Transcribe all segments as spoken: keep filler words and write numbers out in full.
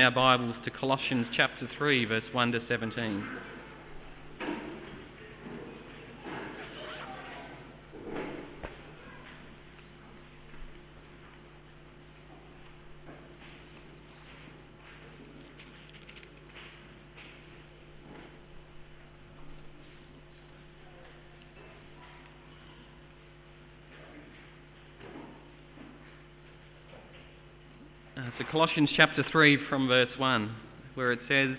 Our Bibles to Colossians chapter three, verse one to seventeen. So Colossians chapter three from verse one, where it says,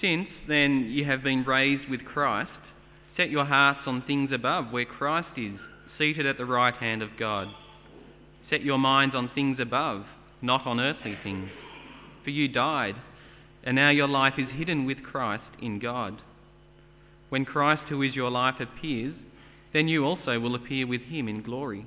"Since then you have been raised with Christ, set your hearts on things above where Christ is, seated at the right hand of God. Set your minds on things above, not on earthly things. For you died, and now your life is hidden with Christ in God. When Christ, who is your life, appears, then you also will appear with him in glory.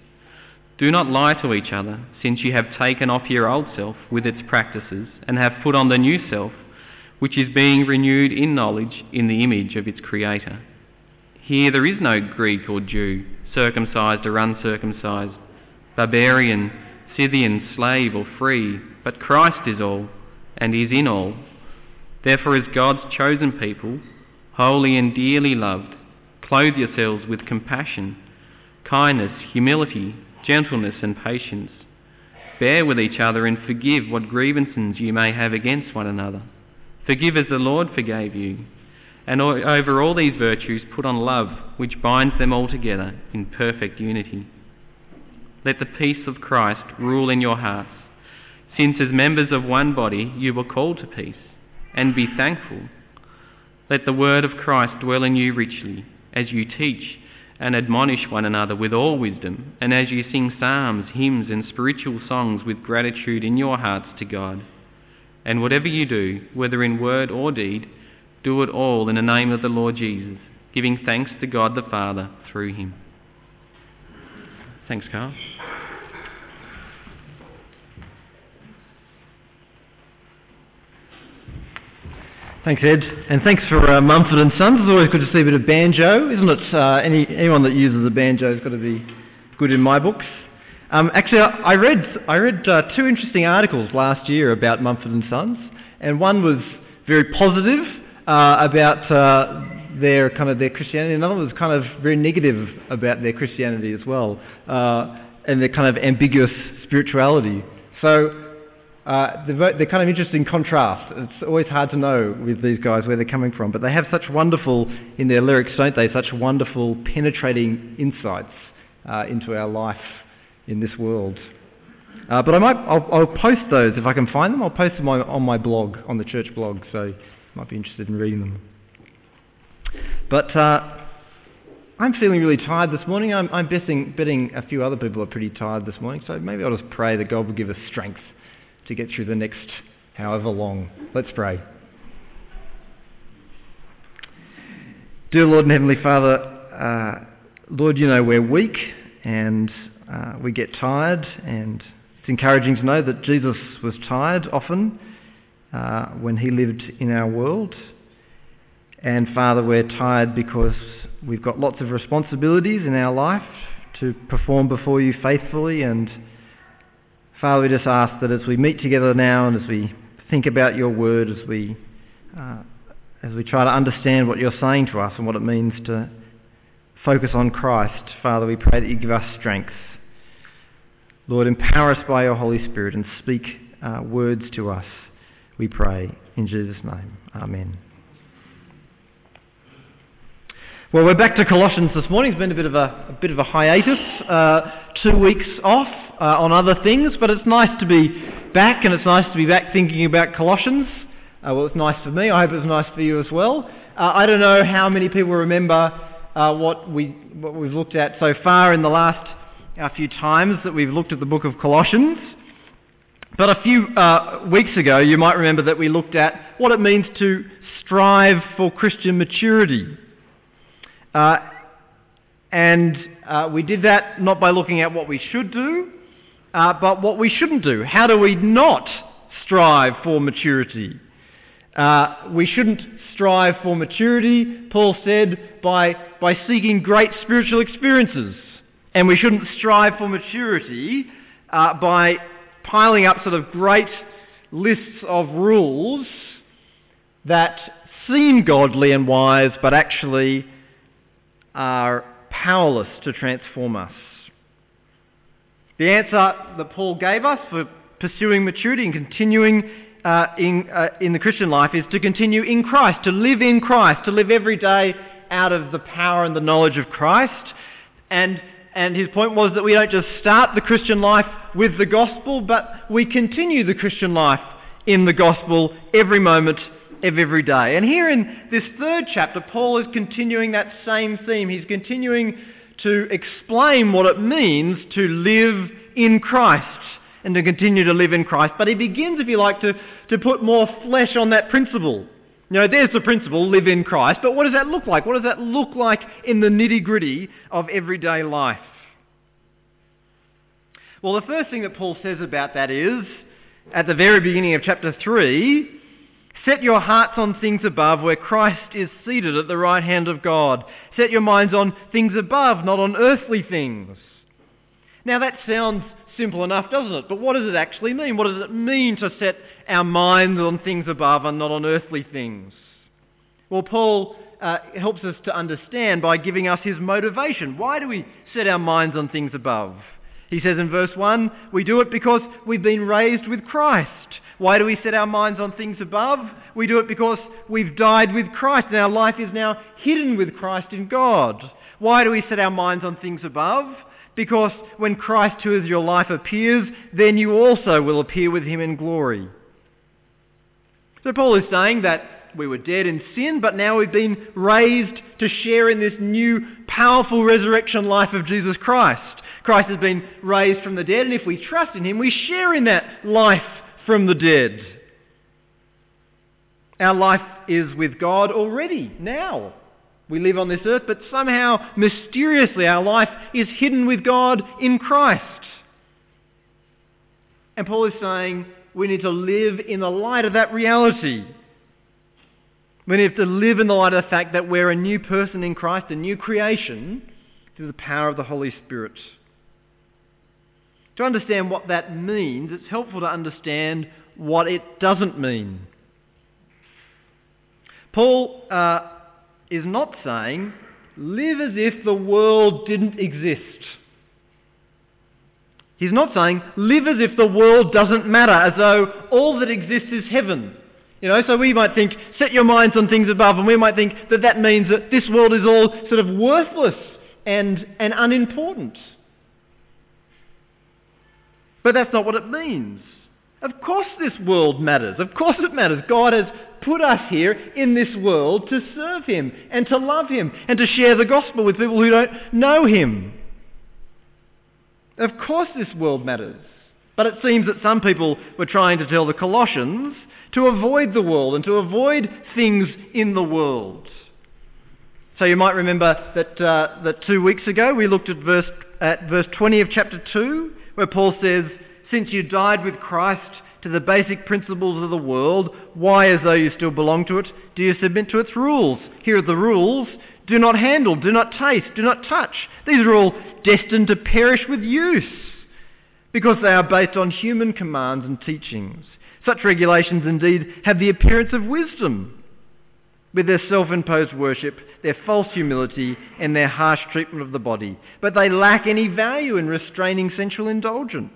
Do not lie to each other, since you have taken off your old self with its practices and have put on the new self, which is being renewed in knowledge in the image of its creator. Here there is no Greek or Jew, circumcised or uncircumcised, barbarian, Scythian, slave or free, but Christ is all and is in all. Therefore, as God's chosen people, holy and dearly loved, clothe yourselves with compassion, kindness, humility, gentleness and patience. Bear with each other and forgive what grievances you may have against one another. Forgive as the Lord forgave you. And over all these virtues put on love, which binds them all together in perfect unity. Let the peace of Christ rule in your hearts, since as members of one body you were called to peace, and be thankful. Let the word of Christ dwell in you richly, as you teach and admonish one another with all wisdom, and as you sing psalms, hymns and spiritual songs with gratitude in your hearts to God. And whatever you do, whether in word or deed, do it all in the name of the Lord Jesus, giving thanks to God the Father through him." Thanks, Carl. Thanks, Ed, and thanks for uh, Mumford and Sons. It's always good to see a bit of banjo, isn't it? Uh, any, anyone that uses the banjo has got to be good in my books. Um, actually, I, I read I read uh, two interesting articles last year about Mumford and Sons, and one was very positive uh, about uh, their kind of their Christianity, and another was kind of very negative about their Christianity as well, uh, and their kind of ambiguous spirituality. So. Uh, they're, they're kind of interesting contrast. It's always hard to know with these guys where they're coming from, but they have such wonderful, in their lyrics, don't they, such wonderful penetrating insights uh, into our life in this world. Uh, but I might, I'll, I'll post those if I can find them. I'll post them on, on my blog, on the church blog, so you might be interested in reading them. But uh, I'm feeling really tired this morning. I'm, I'm betting, betting a few other people are pretty tired this morning, so maybe I'll just pray that God will give us strength to get through the next however long. Let's pray. Dear Lord and Heavenly Father, uh, Lord, you know we're weak and uh, we get tired, and it's encouraging to know that Jesus was tired often uh, when he lived in our world. And Father, we're tired because we've got lots of responsibilities in our life to perform before you faithfully, and Father, we just ask that as we meet together now and as we think about your word, as we uh, as we try to understand what you're saying to us and what it means to focus on Christ, Father, we pray that you give us strength. Lord, empower us by your Holy Spirit and speak uh, words to us, we pray in Jesus' name. Amen. Well, we're back to Colossians this morning. It's been a bit of a, a bit of a hiatus, uh, two weeks off. Uh, on other things, but it's nice to be back, and it's nice to be back thinking about Colossians. Uh, well, it's nice for me. I hope it's nice for you as well. Uh, I don't know how many people remember uh, what we what we've looked at so far in the last uh, few times that we've looked at the book of Colossians. But a few uh, weeks ago, you might remember that we looked at what it means to strive for Christian maturity. Uh, and uh, we did that not by looking at what we should do, uh, but what we shouldn't do. How do we not strive for maturity? Uh, we shouldn't strive for maturity, Paul said, by, by seeking great spiritual experiences. And we shouldn't strive for maturity uh, by piling up sort of great lists of rules that seem godly and wise but actually are powerless to transform us. The answer that Paul gave us for pursuing maturity and continuing uh, in, uh, in the Christian life is to continue in Christ, to live in Christ, to live every day out of the power and the knowledge of Christ. And And his point was that we don't just start the Christian life with the gospel, but we continue the Christian life in the gospel every moment of every day. And here in this third chapter, Paul is continuing that same theme. He's continuing to explain what it means to live in Christ and to continue to live in Christ. But he begins, if you like, to, to put more flesh on that principle. You know, there's the principle, live in Christ, but what does that look like? What does that look like in the nitty-gritty of everyday life? Well, the first thing that Paul says about that is, at the very beginning of chapter three, set your hearts on things above where Christ is seated at the right hand of God. Set your minds on things above, not on earthly things. Now that sounds simple enough, doesn't it? But what does it actually mean? What does it mean to set our minds on things above and not on earthly things? Well, Paul uh, helps us to understand by giving us his motivation. Why do we set our minds on things above? He says in verse one, we do it because we've been raised with Christ. Why do we set our minds on things above? We do it because we've died with Christ and our life is now hidden with Christ in God. Why do we set our minds on things above? Because when Christ, who is your life, appears, then you also will appear with him in glory. So Paul is saying that we were dead in sin, but now we've been raised to share in this new powerful resurrection life of Jesus Christ. Christ has been raised from the dead, and if we trust in him, we share in that life from the dead. Our life is with God already, now. We live on this earth, but somehow, mysteriously, our life is hidden with God in Christ. And Paul is saying we need to live in the light of that reality. We need to live in the light of the fact that we're a new person in Christ, a new creation, through the power of the Holy Spirit. To understand what that means, it's helpful to understand what it doesn't mean. Paul uh, is not saying, live as if the world didn't exist. He's not saying, live as if the world doesn't matter, as though all that exists is heaven. You know, so we might think, set your minds on things above, and we might think that that means that this world is all sort of worthless and, and unimportant. But that's not what it means. Of course this world matters. Of course it matters. God has put us here in this world to serve him and to love him and to share the gospel with people who don't know him. Of course this world matters. But it seems that some people were trying to tell the Colossians to avoid the world and to avoid things in the world. So you might remember that, uh, that two weeks ago we looked at verse, at verse twenty of chapter two, where Paul says, since you died with Christ to the basic principles of the world, why, as though you still belong to it, do you submit to its rules? Here are the rules. Do not handle, do not taste, do not touch. These are all destined to perish with use because they are based on human commands and teachings. Such regulations indeed have the appearance of wisdom with their self-imposed worship, their false humility and their harsh treatment of the body. But they lack any value in restraining sensual indulgence.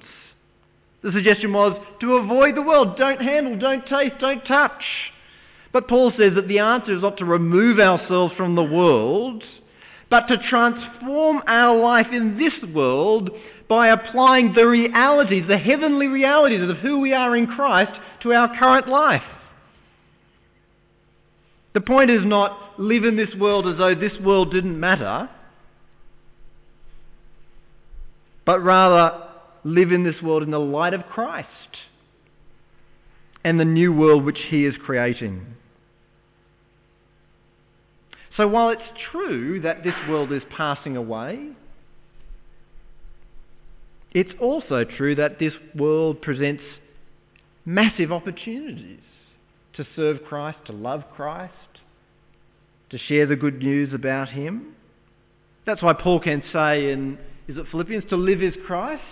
The suggestion was to avoid the world. Don't handle, don't taste, don't touch. But Paul says that the answer is not to remove ourselves from the world, but to transform our life in this world by applying the realities, the heavenly realities of who we are in Christ to our current life. The point is not live in this world as though this world didn't matter, but rather live in this world in the light of Christ and the new world which he is creating. So while it's true that this world is passing away, it's also true that this world presents massive opportunities to serve Christ, to love Christ, to share the good news about him. That's why Paul can say in, is it Philippians, to live is Christ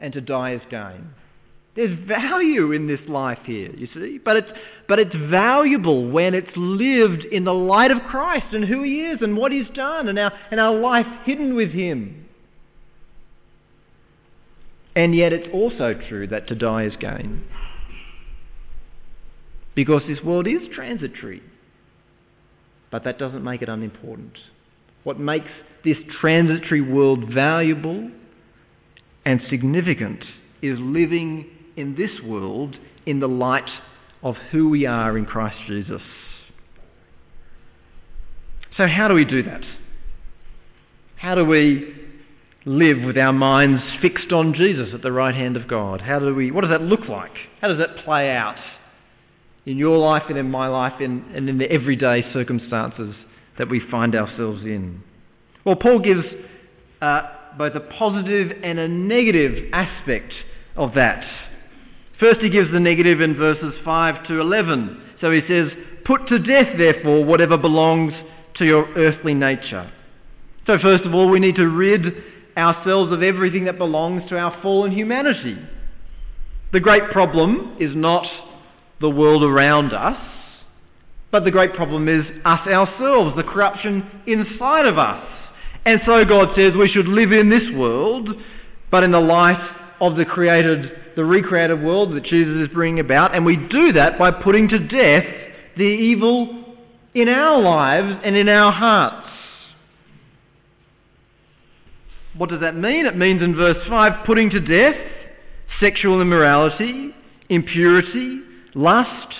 and to die is gain. There's value in this life here, you see, but it's but it's valuable when it's lived in the light of Christ and who he is and what he's done and our and our life hidden with him. And yet it's also true that to die is gain, because this world is transitory, but that doesn't make it unimportant. What makes this transitory world valuable and significant is living in this world in the light of who we are in Christ Jesus. So how do we do that? How do we live with our minds fixed on Jesus at the right hand of God? How do we? What does that look like? How does that play out in your life and in my life and in the everyday circumstances that we find ourselves in? Well, Paul gives uh, both a positive and a negative aspect of that. First, he gives the negative in verses five to eleven. So he says, "Put to death, therefore, whatever belongs to your earthly nature." So first of all, we need to rid ourselves of everything that belongs to our fallen humanity. The great problem is not the world around us, but the great problem is us ourselves, the corruption inside of us. And so God says we should live in this world, but in the light of the created, the recreated world that Jesus is bringing about, and we do that by putting to death the evil in our lives and in our hearts. What does that mean? It means in verse five, putting to death sexual immorality, impurity, lust,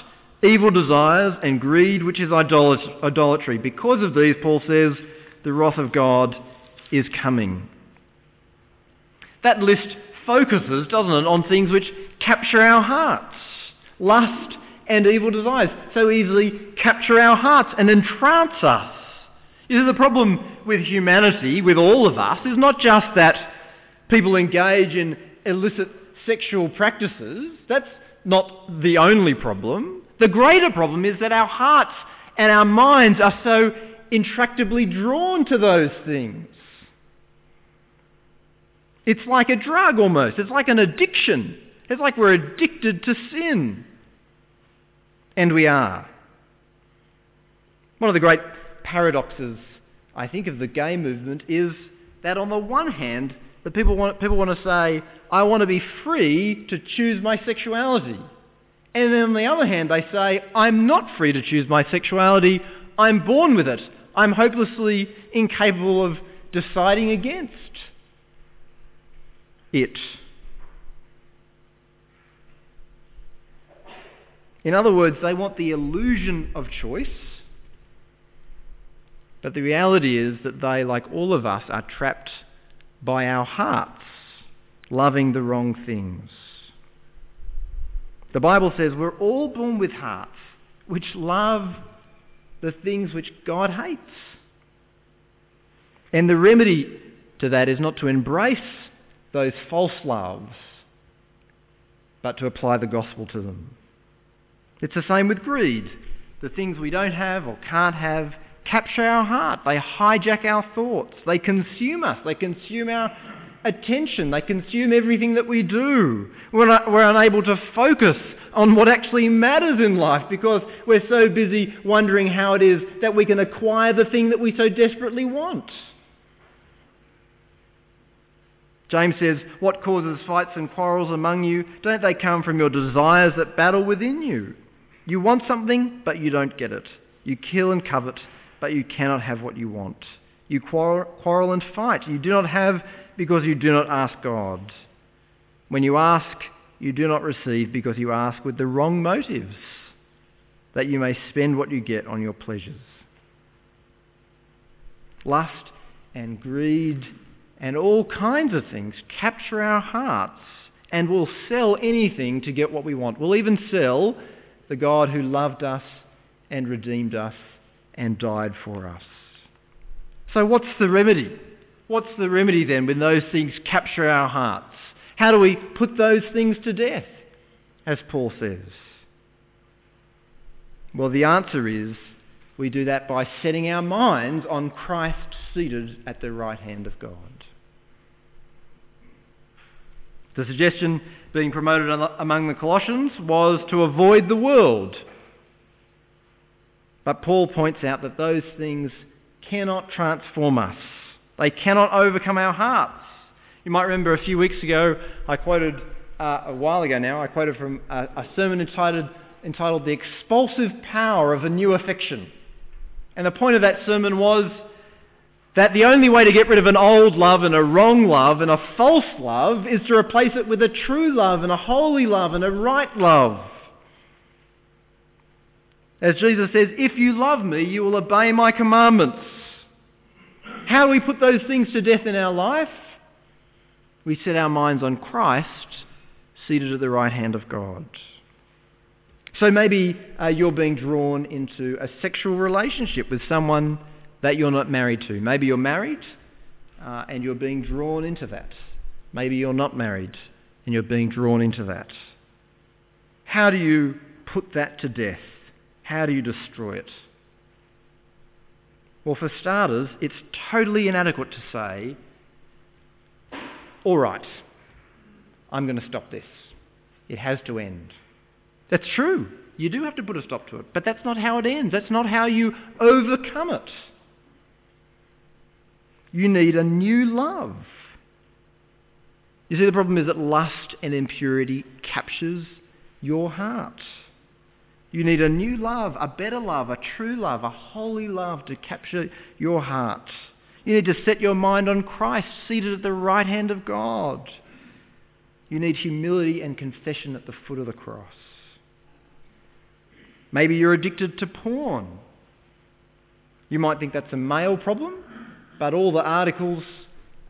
evil desires, and greed, which is idolatry. Because of these, Paul says, the wrath of God is coming. That list focuses, doesn't it, on things which capture our hearts. Lust and evil desires so easily capture our hearts and entrance us. You see, the problem with humanity, with all of us, is not just that people engage in illicit sexual practices. That's not the only problem. The greater problem is that our hearts and our minds are so intractably drawn to those things. It's like a drug almost. It's like an addiction. It's like we're addicted to sin. And we are. One of the great paradoxes, I think, of the gay movement is that on the one hand, the people want people want to say, I want to be free to choose my sexuality. And then on the other hand, they say, I'm not free to choose my sexuality. I'm born with it. I'm hopelessly incapable of deciding against it. In other words, they want the illusion of choice, but the reality is that they, like all of us, are trapped by our hearts, loving the wrong things. The Bible says we're all born with hearts which love the things which God hates. And the remedy to that is not to embrace those false loves, but to apply the gospel to them. It's the same with greed. The things we don't have or can't have capture our heart. They hijack our thoughts. They consume us. They consume our attention. They consume everything that we do. We're, not, we're unable to focus on what actually matters in life because we're so busy wondering how it is that we can acquire the thing that we so desperately want. James says, what causes fights and quarrels among you? Don't they come from your desires that battle within you? You want something, but you don't get it. You kill and covet, but you cannot have what you want. You quarrel, quarrel and fight. You do not have because you do not ask God. When you ask, you do not receive because you ask with the wrong motives, that you may spend what you get on your pleasures. Lust and greed and all kinds of things capture our hearts and we'll sell anything to get what we want. We'll even sell the God who loved us and redeemed us and died for us. So what's the remedy? What's the remedy then when those things capture our hearts? How do we put those things to death, as Paul says? Well, the answer is we do that by setting our minds on Christ seated at the right hand of God. The suggestion being promoted among the Colossians was to avoid the world. But Paul points out that those things cannot transform us. They cannot overcome our hearts. You might remember a few weeks ago, I quoted, uh, a while ago now, I quoted from a, a sermon entitled, entitled The Expulsive Power of a New Affection. And the point of that sermon was that the only way to get rid of an old love and a wrong love and a false love is to replace it with a true love and a holy love and a right love. As Jesus says, if you love me, you will obey my commandments. How do we put those things to death in our life? We set our minds on Christ, seated at the right hand of God. So maybe uh, you're being drawn into a sexual relationship with someone that you're not married to. Maybe you're married uh, and you're being drawn into that. Maybe you're not married and you're being drawn into that. How do you put that to death? How do you destroy it? Well, for starters, it's totally inadequate to say, all right, I'm going to stop this. It has to end. That's true. You do have to put a stop to it, but that's not how it ends. That's not how you overcome it. You need a new love. You see, the problem is that lust and impurity captures your heart. You need a new love, a better love, a true love, a holy love to capture your heart. You need to set your mind on Christ, seated at the right hand of God. You need humility and confession at the foot of the cross. Maybe you're addicted to porn. You might think that's a male problem, but all the articles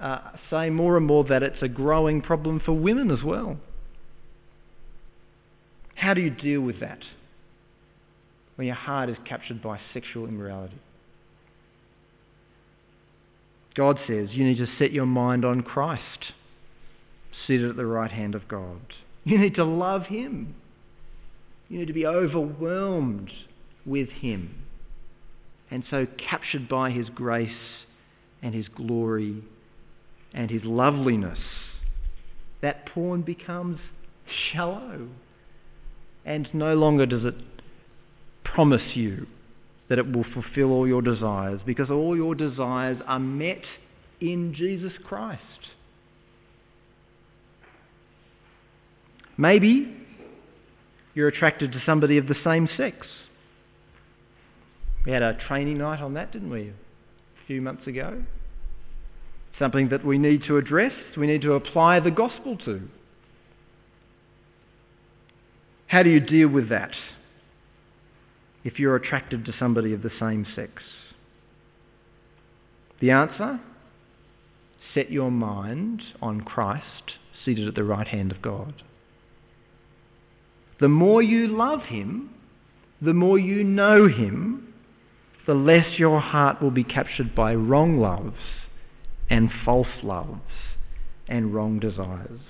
uh, say more and more that it's a growing problem for women as well. How do you deal with that when your heart is captured by sexual immorality? God says you need to set your mind on Christ, seated at the right hand of God. You need to love him. You need to be overwhelmed with him and so captured by his grace and his glory and his loveliness that porn becomes shallow and no longer does it promise you that it will fulfill all your desires, because all your desires are met in Jesus Christ. Maybe you're attracted to somebody of the same sex. We had a training night on that, didn't we, a few months ago? Something that we need to address, we need to apply the gospel to. How do you deal with that if you're attracted to somebody of the same sex? The answer? Set your mind on Christ, seated at the right hand of God. The more you love him, the more you know him, the less your heart will be captured by wrong loves and false loves and wrong desires.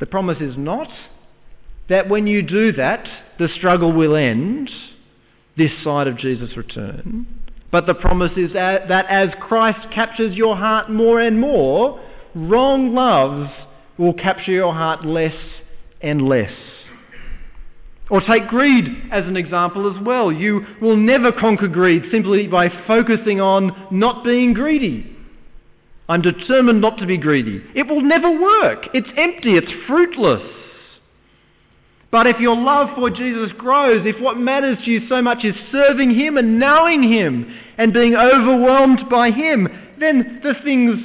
The promise is not that when you do that, the struggle will end this side of Jesus' return. But the promise is that as Christ captures your heart more and more, wrong loves will capture your heart less and less. Or take greed as an example as well. You will never conquer greed simply by focusing on not being greedy. I'm determined not to be greedy. It will never work. It's empty. It's fruitless. But if your love for Jesus grows, if what matters to you so much is serving him and knowing him and being overwhelmed by him, then the things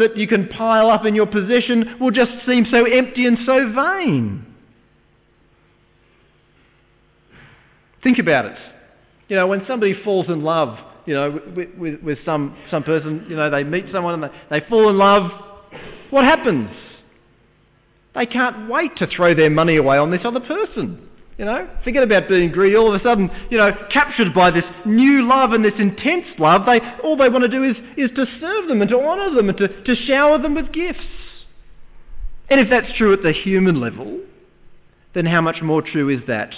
that you can pile up in your possession will just seem so empty and so vain. Think about it. You know, when somebody falls in love, you know, with, with, with some, some person, you know, they meet someone and they, they fall in love what happens? They can't wait to throw their money away on this other person. You know, forget about being greedy. All of a sudden, you know, captured by this new love and this intense love, they all they want to do is, is to serve them and to honour them and to, to shower them with gifts. And if that's true at the human level, then how much more true is that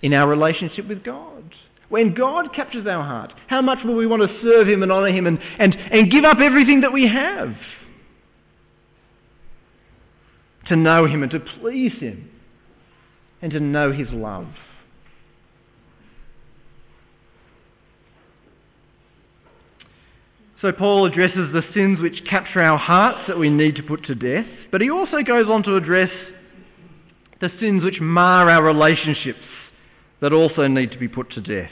in our relationship with God? When God captures our heart, how much will we want to serve him and honour him and, and, and give up everything that we have to know him and to please him? And to know his love. So Paul addresses the sins which capture our hearts that we need to put to death, but he also goes on to address the sins which mar our relationships that also need to be put to death.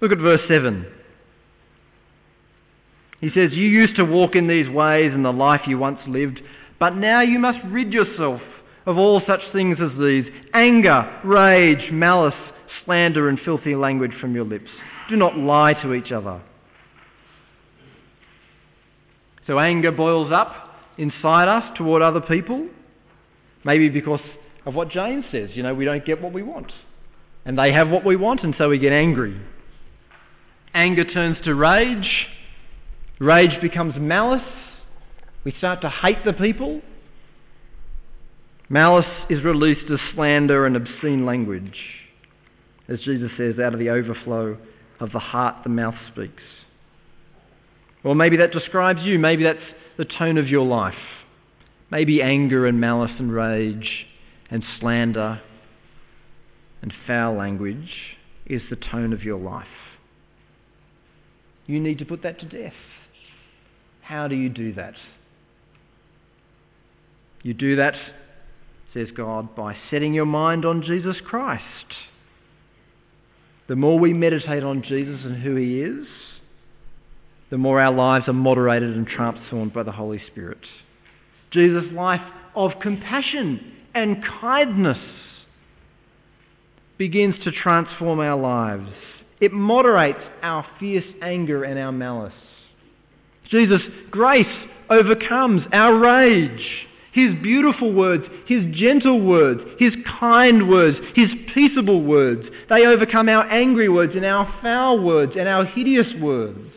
Look at verse seven. He says, "You used to walk in these ways in the life you once lived, but now you must rid yourself of all such things as these: anger, rage, malice, slander and filthy language from your lips. Do not lie to each other." So anger boils up inside us toward other people, maybe because of what James says, you know, we don't get what we want. And they have what we want, and so we get angry. Anger turns to rage. Rage becomes malice. We start to hate the people. Malice is released as slander and obscene language. As Jesus says, out of the overflow of the heart, the mouth speaks. Well, maybe that describes you. Maybe that's the tone of your life. Maybe anger and malice and rage and slander and foul language is the tone of your life. You need to put that to death. How do you do that? You do that, says God, by setting your mind on Jesus Christ. The more we meditate on Jesus and who he is, the more our lives are moderated and transformed by the Holy Spirit. Jesus' life of compassion and kindness begins to transform our lives. It moderates our fierce anger and our malice. Jesus' grace overcomes our rage. His beautiful words, his gentle words, his kind words, his peaceable words, they overcome our angry words and our foul words and our hideous words.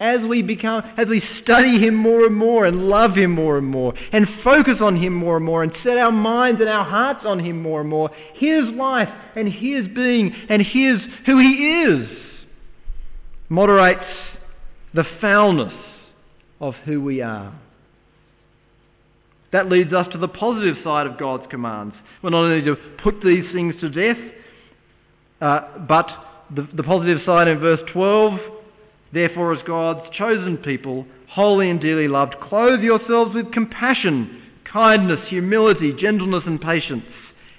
As we become, as we study him more and more and love him more and more and focus on him more and more and set our minds and our hearts on him more and more, his life and his being and his who he is moderates the foulness of who we are. That leads us to the positive side of God's commands. We're not only to put these things to death, uh, but the, the positive side in verse twelve, "Therefore, as God's chosen people, holy and dearly loved, clothe yourselves with compassion, kindness, humility, gentleness and patience."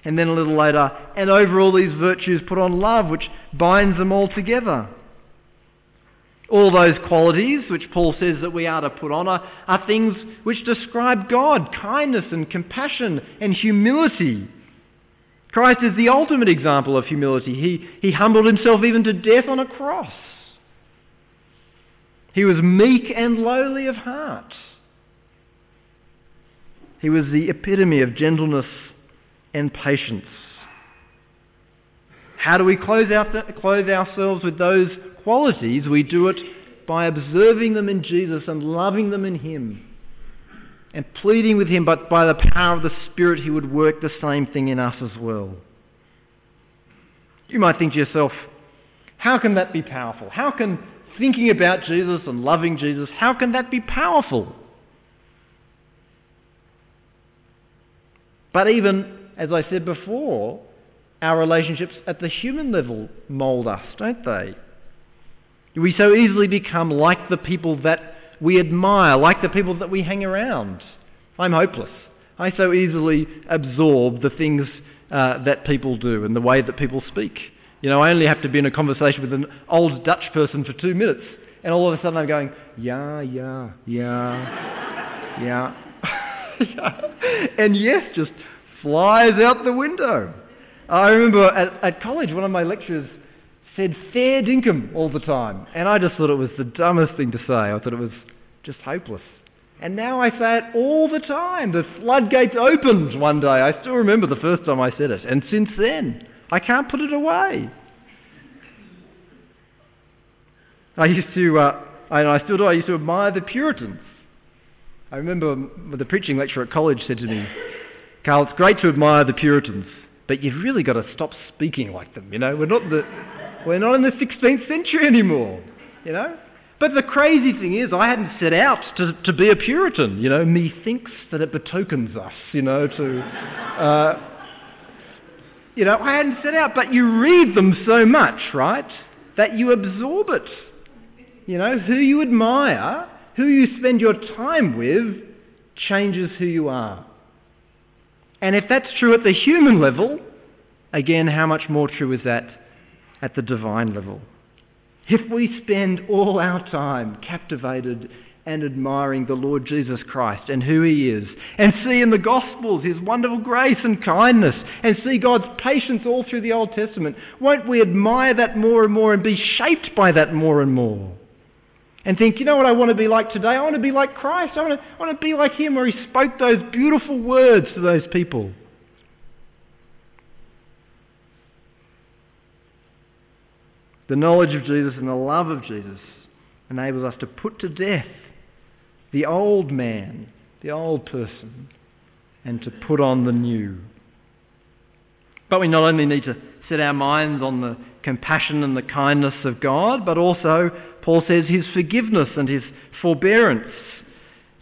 And then a little later, "And over all these virtues put on love, which binds them all together." All those qualities which Paul says that we are to put on are, are things which describe God: kindness and compassion and humility. Christ is the ultimate example of humility. He, he humbled himself even to death on a cross. He was meek and lowly of heart. He was the epitome of gentleness and patience. How do we clothe, our, clothe ourselves with those qualities? We do it by observing them in Jesus and loving them in him and pleading with him, but by the power of the Spirit he would work the same thing in us as well. You might think to yourself, how can that be powerful? How can thinking about Jesus and loving Jesus, how can that be powerful? But even, as I said before, our relationships at the human level mould us, don't they? We so easily become like the people that we admire, like the people that we hang around. I'm hopeless. I so easily absorb the things uh, that people do and the way that people speak. You know, I only have to be in a conversation with an old Dutch person for two minutes and all of a sudden I'm going, yeah, yeah, yeah, yeah. yeah. And yes, just flies out the window. I remember at, at college, one of my lecturers said fair dinkum all the time, and I just thought it was the dumbest thing to say. I thought it was just hopeless. And now I say it all the time. The floodgates opened one day. I still remember the first time I said it. And since then, I can't put it away. I used to, uh, and I still do, I used to admire the Puritans. I remember the preaching lecturer at college said to me, "Carl, it's great to admire the Puritans, but you've really got to stop speaking like them, you know. We're not the, we're not in the sixteenth century anymore, you know." But the crazy thing is, I hadn't set out to, to be a Puritan, you know. Methinks that it betokens us, you know, to, uh, you know, I hadn't set out. But you read them so much, right, that you absorb it. You know, who you admire, who you spend your time with, changes who you are. And if that's true at the human level, again, how much more true is that at the divine level? If we spend all our time captivated and admiring the Lord Jesus Christ and who he is, and see in the Gospels his wonderful grace and kindness, and see God's patience all through the Old Testament, won't we admire that more and more and be shaped by that more and more? And think, you know what I want to be like today? I want to be like Christ. I want to, I want to be like him where he spoke those beautiful words to those people. The knowledge of Jesus and the love of Jesus enables us to put to death the old man, the old person, and to put on the new. But we not only need to set our minds on the compassion and the kindness of God, but also, Paul says, his forgiveness and his forbearance.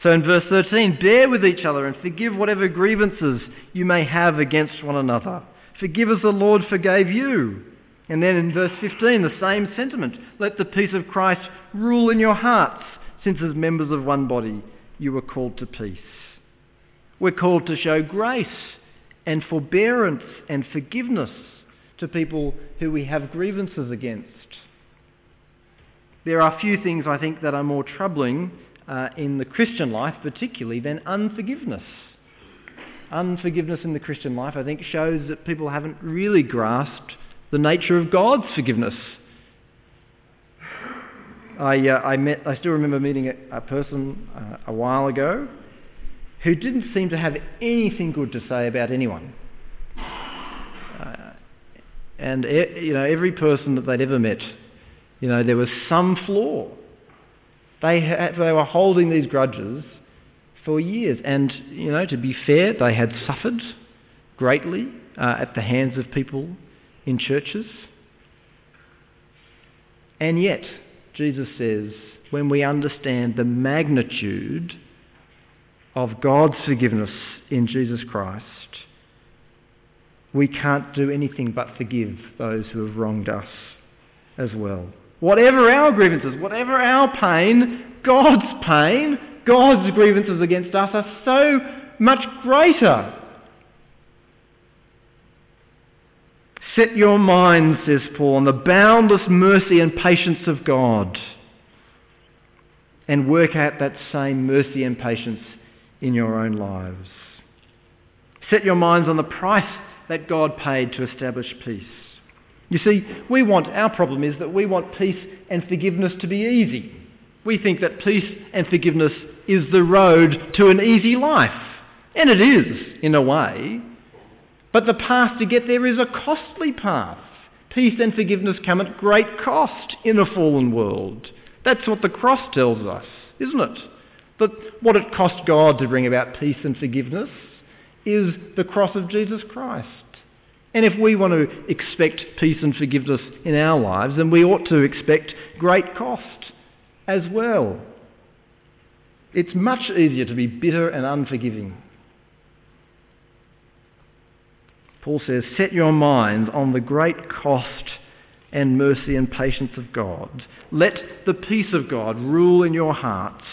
So in verse thirteen, bear with each other and forgive whatever grievances you may have against one another. Forgive as the Lord forgave you. And then in verse fifteen, the same sentiment. Let the peace of Christ rule in your hearts, since as members of one body you were called to peace. We're called to show grace and forbearance and forgiveness to people who we have grievances against. There are few things, I think, that are more troubling uh, in the Christian life, particularly, than unforgiveness. Unforgiveness in the Christian life, I think, shows that people haven't really grasped the nature of God's forgiveness. I uh, I met I still remember meeting a, a person uh, a while ago who didn't seem to have anything good to say about anyone, uh, and e- you know every person that they'd ever met, you know there was some flaw. They had, they were holding these grudges for years, and you know to be fair, they had suffered greatly uh, at the hands of people in churches. And yet, Jesus says, when we understand the magnitude of God's forgiveness in Jesus Christ, we can't do anything but forgive those who have wronged us as well. Whatever our grievances, whatever our pain, God's pain, God's grievances against us are so much greater. Set your minds, says Paul, on the boundless mercy and patience of God, and work out that same mercy and patience in your own lives. Set your minds on the price that God paid to establish peace. You see, we want, our problem is that we want peace and forgiveness to be easy. We think that peace and forgiveness is the road to an easy life. And it is, in a way. But the path to get there is a costly path. Peace and forgiveness come at great cost in a fallen world. That's what the cross tells us, isn't it? That what it cost God to bring about peace and forgiveness is the cross of Jesus Christ. And if we want to expect peace and forgiveness in our lives, then we ought to expect great cost as well. It's much easier to be bitter and unforgiving. Paul says, set your minds on the great cost and mercy and patience of God. Let the peace of God rule in your hearts,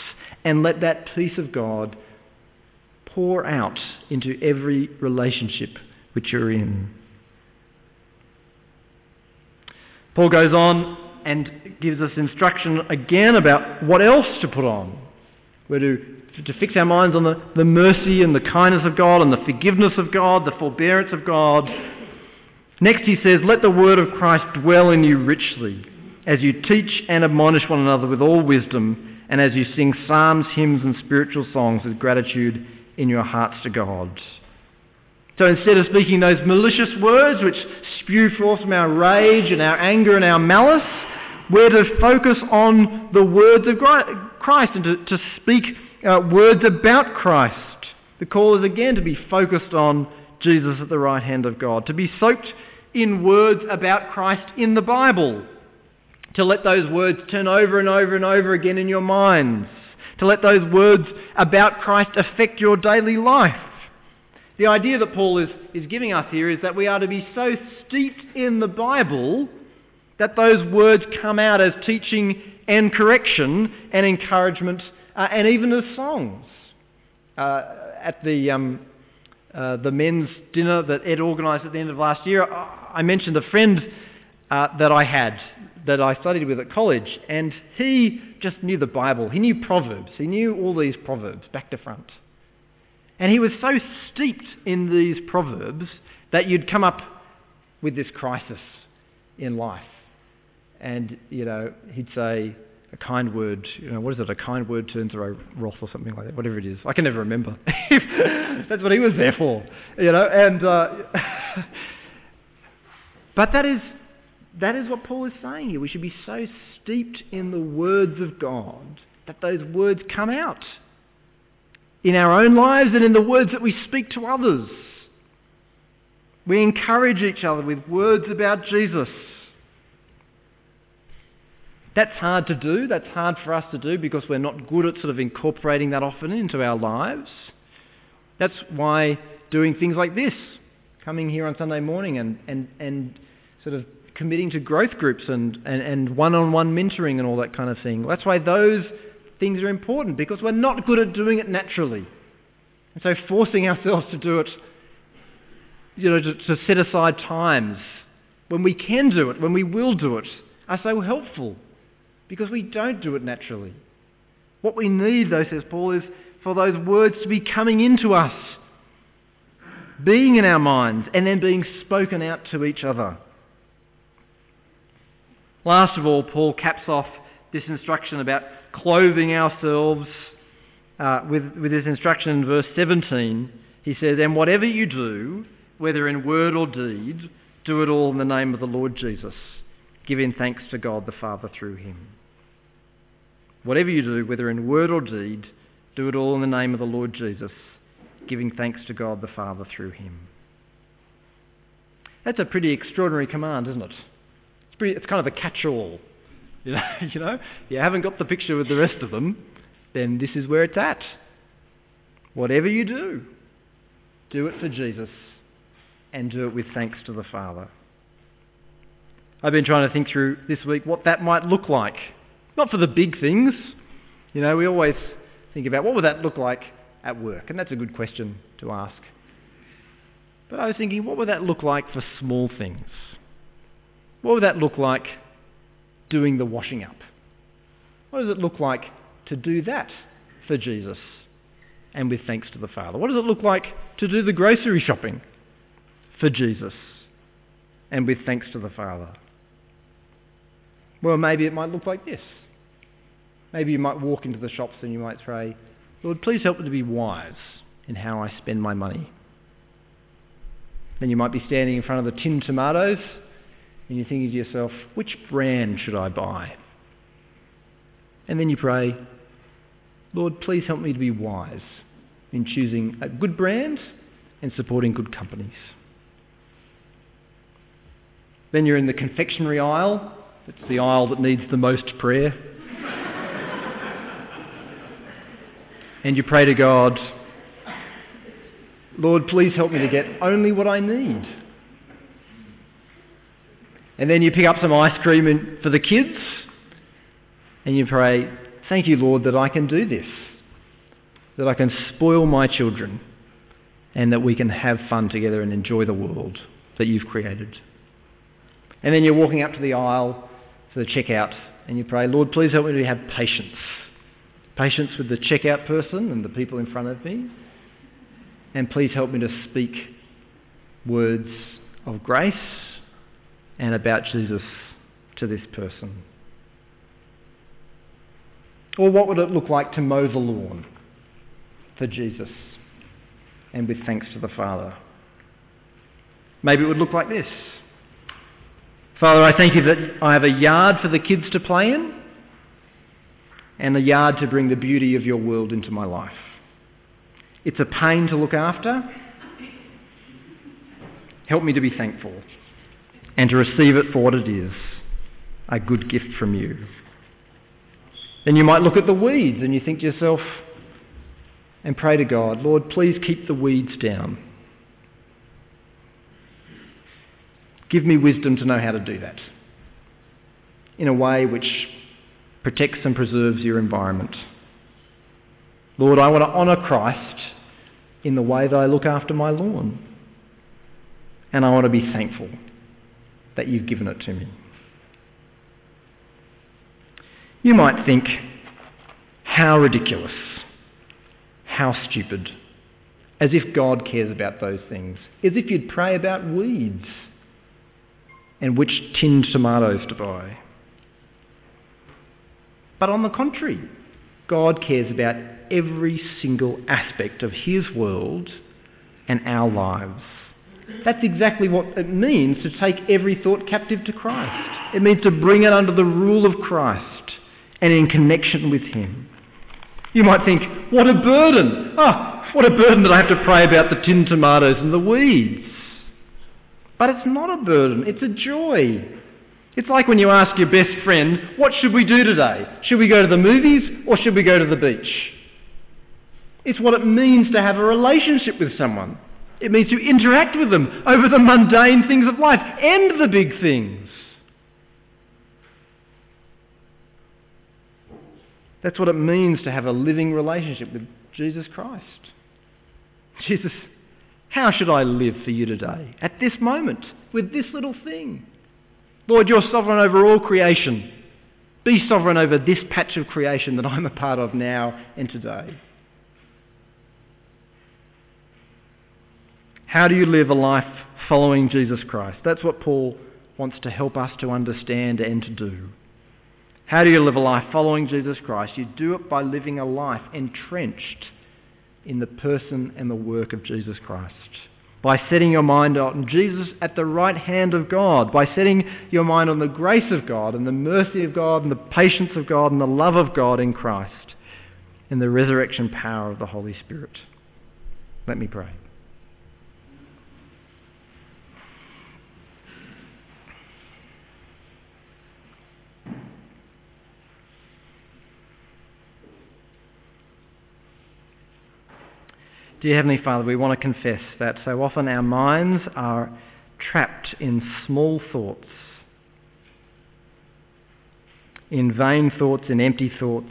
and let that peace of God pour out into every relationship which you're in. Paul goes on and gives us instruction again about what else to put on. We're to to fix our minds on the, the mercy and the kindness of God and the forgiveness of God, the forbearance of God. Next he says, let the word of Christ dwell in you richly as you teach and admonish one another with all wisdom, and as you sing psalms, hymns and spiritual songs with gratitude in your hearts to God. So instead of speaking those malicious words which spew forth from our rage and our anger and our malice, we're to focus on the words of Christ and to, to speak uh, words about Christ. The call is again to be focused on Jesus at the right hand of God, to be soaked in words about Christ in the Bible, to let those words turn over and over and over again in your minds, to let those words about Christ affect your daily life. The idea that Paul is, is giving us here is that we are to be so steeped in the Bible that those words come out as teaching and correction and encouragement uh, and even as songs. Uh, at the um, uh, the men's dinner that Ed organised at the end of last year, I mentioned a friend uh, that I had, that I studied with at college, and he just knew the Bible. He knew Proverbs. He knew all these Proverbs back to front. And he was so steeped in these Proverbs that you'd come up with this crisis in life. And, you know, he'd say a kind word, you know, what is it, a kind word turns a wrath or something like that, whatever it is. I can never remember. That's what he was there for, you know. And uh, But that is, that is what Paul is saying here. We should be so steeped in the words of God that those words come out in our own lives and in the words that we speak to others. We encourage each other with words about Jesus. That's hard to do. That's hard for us to do because we're not good at sort of incorporating that often into our lives. That's why doing things like this, coming here on Sunday morning and, and, and sort of committing to growth groups and, and, and one-on-one mentoring and all that kind of thing. That's why those things are important, because we're not good at doing it naturally. And so forcing ourselves to do it, you know, to, to set aside times when we can do it, when we will do it, are so helpful because we don't do it naturally. What we need, though, says Paul, is for those words to be coming into us, being in our minds, and then being spoken out to each other. Last of all, Paul caps off this instruction about clothing ourselves uh, with, with this instruction in verse seventeen. He says, "And whatever you do, whether in word or deed, do it all in the name of the Lord Jesus, giving thanks to God the Father through him." Whatever you do, whether in word or deed, do it all in the name of the Lord Jesus, giving thanks to God the Father through him. That's a pretty extraordinary command, isn't it? It's, pretty, it's kind of a catch-all. You know, you know, if you haven't got the picture with the rest of them, then this is where it's at. Whatever you do, do it for Jesus and do it with thanks to the Father. I've been trying to think through this week what that might look like. Not for the big things. You know, we always think about what would that look like at work, and that's a good question to ask. But I was thinking, what would that look like for small things? What would that look like doing the washing up? What does it look like to do that for Jesus and with thanks to the Father? What does it look like to do the grocery shopping for Jesus and with thanks to the Father? Well, maybe it might look like this. Maybe you might walk into the shops and you might say, "Lord, please help me to be wise in how I spend my money." Then you might be standing in front of the tin tomatoes and you're thinking to yourself, "Which brand should I buy?" And then you pray, "Lord, please help me to be wise in choosing a good brand and supporting good companies." Then you're in the confectionery aisle. It's the aisle that needs the most prayer. And you pray to God, "Lord, please help me to get only what I need." And then you pick up some ice cream in, for the kids and you pray, "Thank you, Lord, that I can do this, that I can spoil my children and that we can have fun together and enjoy the world that you've created." And then you're walking up to the aisle for the checkout and you pray, "Lord, please help me to have patience, patience with the checkout person and the people in front of me, and please help me to speak words of grace and about Jesus to this person." Or what would it look like to mow the lawn for Jesus and with thanks to the Father? Maybe it would look like this. Father, I thank you that I have a yard for the kids to play in and a yard to bring the beauty of your world into my life. It's a pain to look after. Help me to be thankful and to receive it for what it is, a good gift from you. Then you might look at the weeds and you think to yourself and pray to God, Lord, please keep the weeds down. Give me wisdom to know how to do that in a way which protects and preserves your environment. Lord, I want to honour Christ in the way that I look after my lawn. And I want to be thankful that you've given it to me. You might think, how ridiculous, how stupid, as if God cares about those things, as if you'd pray about weeds and which tinned tomatoes to buy. But on the contrary, God cares about every single aspect of his world and our lives. That's exactly what it means to take every thought captive to Christ. It means to bring it under the rule of Christ and in connection with him. You might think, what a burden! Ah, what a burden that I have to pray about the tinned tomatoes and the weeds. But it's not a burden, it's a joy. It's like when you ask your best friend, what should we do today? Should we go to the movies or should we go to the beach? It's what it means to have a relationship with someone. It means to interact with them over the mundane things of life and the big things. That's what it means to have a living relationship with Jesus Christ. Jesus, how should I live for you today, at this moment, with this little thing? Lord, you're sovereign over all creation. Be sovereign over this patch of creation that I'm a part of now and today. How do you live a life following Jesus Christ? That's what Paul wants to help us to understand and to do. How do you live a life following Jesus Christ? You do it by living a life entrenched in the person and the work of Jesus Christ. By setting your mind on Jesus at the right hand of God. By setting your mind on the grace of God and the mercy of God and the patience of God and the love of God in Christ and the resurrection power of the Holy Spirit. Let me pray. Dear Heavenly Father, we want to confess that so often our minds are trapped in small thoughts, in vain thoughts, in empty thoughts.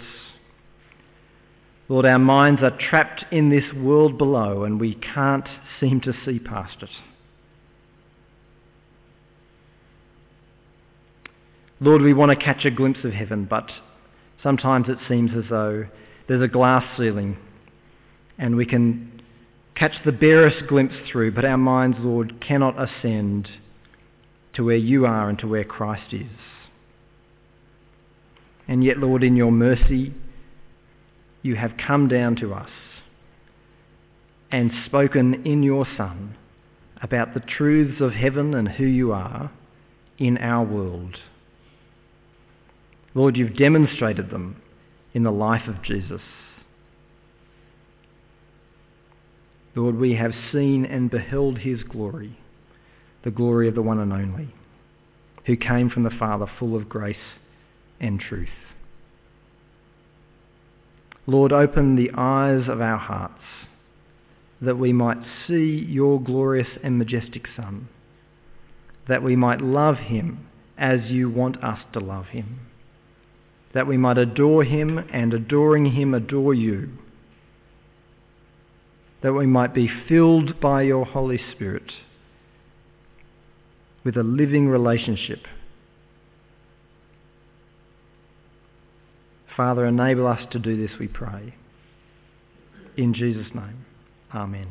Lord, our minds are trapped in this world below and we can't seem to see past it. Lord, we want to catch a glimpse of heaven, but sometimes it seems as though there's a glass ceiling and we can catch the barest glimpse through, but our minds, Lord, cannot ascend to where you are and to where Christ is. And yet, Lord, in your mercy, you have come down to us and spoken in your Son about the truths of heaven and who you are in our world. Lord, you've demonstrated them in the life of Jesus. Lord, we have seen and beheld his glory, the glory of the one and only, who came from the Father full of grace and truth. Lord, open the eyes of our hearts that we might see your glorious and majestic Son, that we might love him as you want us to love him, that we might adore him and adoring him adore you, that we might be filled by your Holy Spirit with a living relationship. Father, enable us to do this, we pray. In Jesus' name, amen.